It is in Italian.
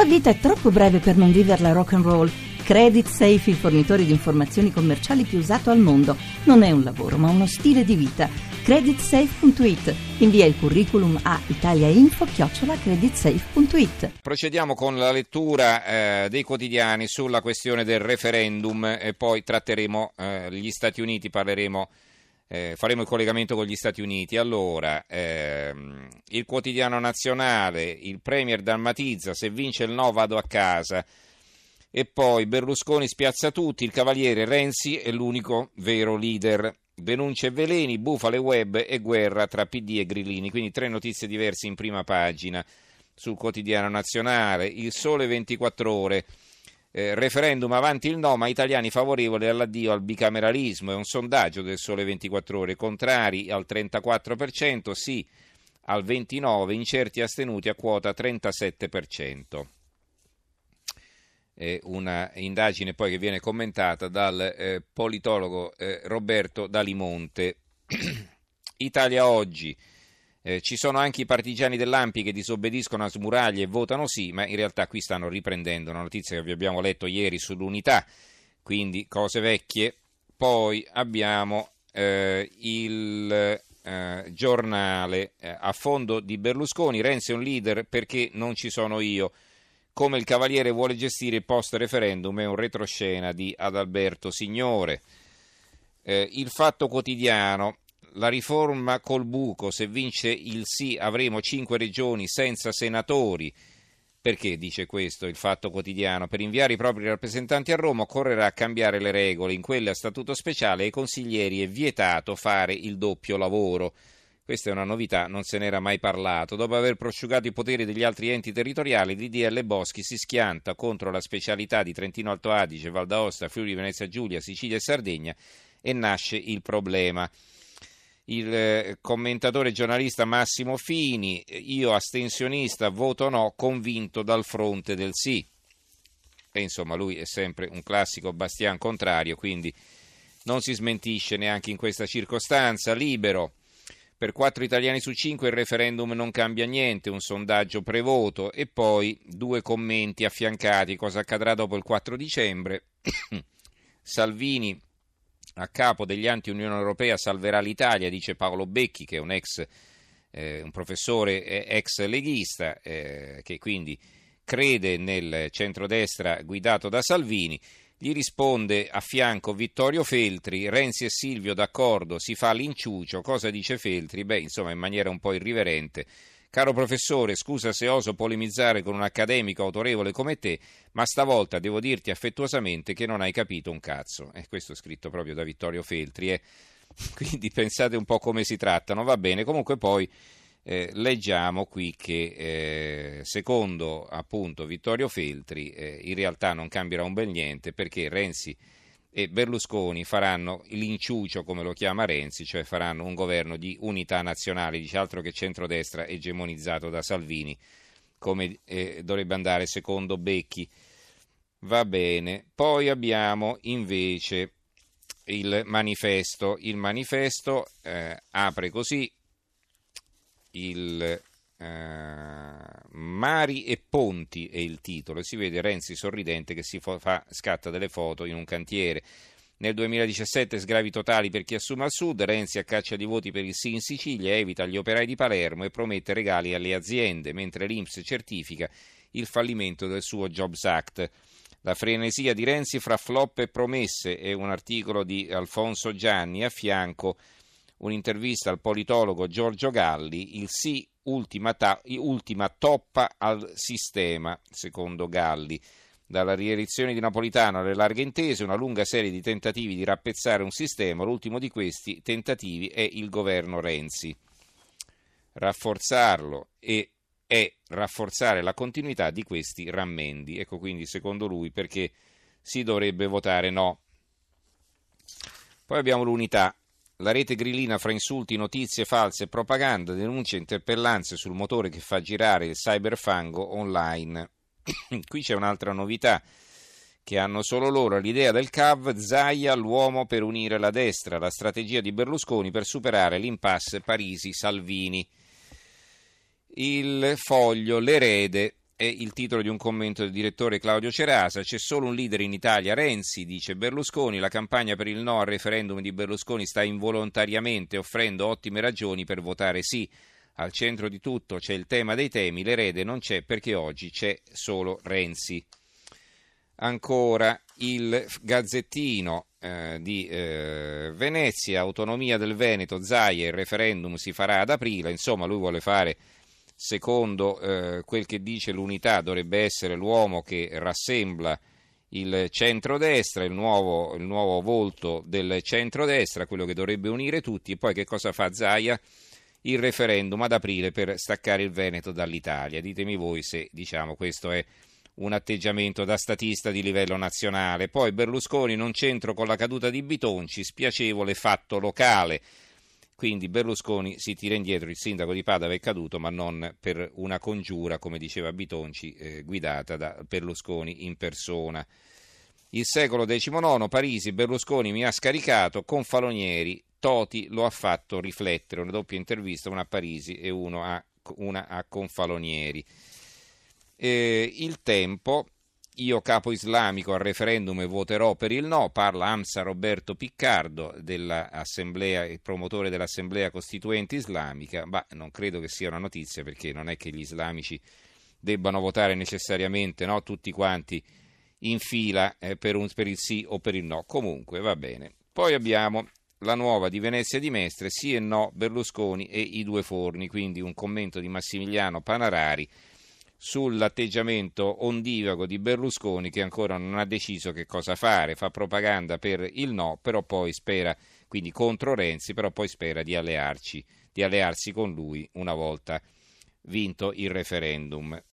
La vita è troppo breve per non viverla rock and roll. Credit Safe, il fornitore di informazioni commerciali più usato al mondo, non è un lavoro ma uno stile di vita. Creditsafe.it. Invia il curriculum a italiainfo@creditsafe.it. Procediamo con la lettura dei quotidiani sulla questione del referendum e poi tratteremo gli Stati Uniti, faremo il collegamento con gli Stati Uniti. Allora, il quotidiano nazionale, il premier drammatizza, se vince il no vado a casa. E poi Berlusconi spiazza tutti, il cavaliere Renzi è l'unico vero leader. Denunce e veleni, bufale web e guerra tra PD e grillini. Quindi tre notizie diverse in prima pagina sul quotidiano nazionale. Il Sole 24 Ore, referendum avanti il no, ma italiani favorevoli all'addio al bicameralismo. È un sondaggio del Sole 24 Ore, contrari al 34%, sì al 29%, incerti astenuti a quota 37%. Una indagine poi che viene commentata dal politologo Roberto Dalimonte. Italia Oggi, ci sono anche i partigiani dell'ANPI che disobbediscono a Smuraglia e votano sì, ma in realtà qui stanno riprendendo una notizia che vi abbiamo letto ieri sull'Unità, quindi cose vecchie. Poi abbiamo il Giornale, a fondo di Berlusconi, Renzi è un leader perché non ci sono io. Come il Cavaliere vuole gestire il post-referendum è un retroscena di Adalberto Signore. Il Fatto Quotidiano, la riforma col buco, se vince il sì avremo 5 regioni senza senatori. Perché dice questo il Fatto Quotidiano? Per inviare i propri rappresentanti a Roma occorrerà cambiare le regole, in quelle a statuto speciale ai consiglieri è vietato fare il doppio lavoro. Questa è una novità, non se n'era mai parlato. Dopo aver prosciugato i poteri degli altri enti territoriali, DDL Boschi si schianta contro la specialità di Trentino Alto Adige, Val d'Aosta, Friuli Venezia Giulia, Sicilia e Sardegna e nasce il problema. Il commentatore e giornalista Massimo Fini, io astensionista, voto no, convinto dal fronte del sì. E insomma lui è sempre un classico bastian contrario, quindi non si smentisce neanche in questa circostanza. Libero. Per 4 italiani su 5 il referendum non cambia niente, un sondaggio prevoto e poi due commenti affiancati, cosa accadrà dopo il 4 dicembre, Salvini a capo degli anti-Unione Europea salverà l'Italia, dice Paolo Becchi che è un professore ex leghista che quindi crede nel centrodestra guidato da Salvini. Gli risponde a fianco Vittorio Feltri, Renzi e Silvio d'accordo, si fa l'inciucio, cosa dice Feltri? Beh, insomma, in maniera un po' irriverente. Caro professore, scusa se oso polemizzare con un accademico autorevole come te, ma stavolta devo dirti affettuosamente che non hai capito un cazzo. Questo è scritto proprio da Vittorio Feltri, quindi pensate un po' come si trattano, va bene. Comunque poi leggiamo qui che secondo appunto Vittorio Feltri in realtà non cambierà un bel niente perché Renzi e Berlusconi faranno l'inciucio, come lo chiama Renzi, cioè faranno un governo di unità nazionale, dice altro che centrodestra egemonizzato da Salvini, come dovrebbe andare secondo Becchi. Va bene, poi abbiamo invece il manifesto apre così. Mari e ponti è il titolo e si vede Renzi sorridente che scatta delle foto in un cantiere. Nel 2017 sgravi totali per chi assume al sud, Renzi a caccia di voti per il sì in Sicilia, evita gli operai di Palermo e promette regali alle aziende, mentre l'Inps certifica il fallimento del suo Jobs Act. La frenesia di Renzi fra flop e promesse è un articolo di Alfonso Gianni, a fianco un'intervista al politologo Giorgio Galli, il sì ultima toppa al sistema, secondo Galli. Dalla rielezione di Napolitano alle larghe intese, una lunga serie di tentativi di rappezzare un sistema, l'ultimo di questi tentativi è il governo Renzi. Rafforzarlo e rafforzare la continuità di questi rammendi. Ecco quindi secondo lui perché si dovrebbe votare no. Poi abbiamo l'Unità. La rete grillina fra insulti, notizie false, propaganda, denunce e interpellanze sul motore che fa girare il cyberfango online. Qui c'è un'altra novità che hanno solo loro, l'idea del CAV, Zaia l'uomo per unire la destra, la strategia di Berlusconi per superare l'impasse Parisi-Salvini. Il Foglio, l'erede. è il titolo di un commento del direttore Claudio Cerasa. C'è solo un leader in Italia, Renzi, dice Berlusconi. La campagna per il no al referendum di Berlusconi sta involontariamente offrendo ottime ragioni per votare sì. Al centro di tutto c'è il tema dei temi, l'erede non c'è perché oggi c'è solo Renzi. Ancora il Gazzettino di Venezia, autonomia del Veneto, Zaia, il referendum si farà ad aprile, insomma lui vuole fare, secondo quel che dice l'Unità, dovrebbe essere l'uomo che rassembla il centrodestra, il nuovo volto del centrodestra, quello che dovrebbe unire tutti. E poi che cosa fa Zaia? Il referendum ad aprile per staccare il Veneto dall'Italia. Ditemi voi se, diciamo, questo è un atteggiamento da statista di livello nazionale. Poi Berlusconi, non c'entro con la caduta di Bitonci, spiacevole fatto locale. Quindi Berlusconi si tira indietro, il sindaco di Padova è caduto, ma non per una congiura, come diceva Bitonci, guidata da Berlusconi in persona. Il secolo XIX, Parisi, Berlusconi mi ha scaricato, Confalonieri, Toti lo ha fatto riflettere. Una doppia intervista, una a Parisi e una a Confalonieri. Il Tempo, io capo islamico al referendum e voterò per il no, parla Hamsa Roberto Piccardo, dell'assemblea, il promotore dell'assemblea costituente islamica, ma non credo che sia una notizia, perché non è che gli islamici debbano votare necessariamente, no, tutti quanti in fila per il sì o per il no, comunque va bene. Poi abbiamo la nuova di Venezia di Mestre, sì e no, Berlusconi e i due forni, quindi un commento di Massimiliano Panarari sull'atteggiamento ondivago di Berlusconi, che ancora non ha deciso che cosa fare, fa propaganda per il no, però poi spera, quindi contro Renzi, però poi spera di allearsi con lui una volta vinto il referendum.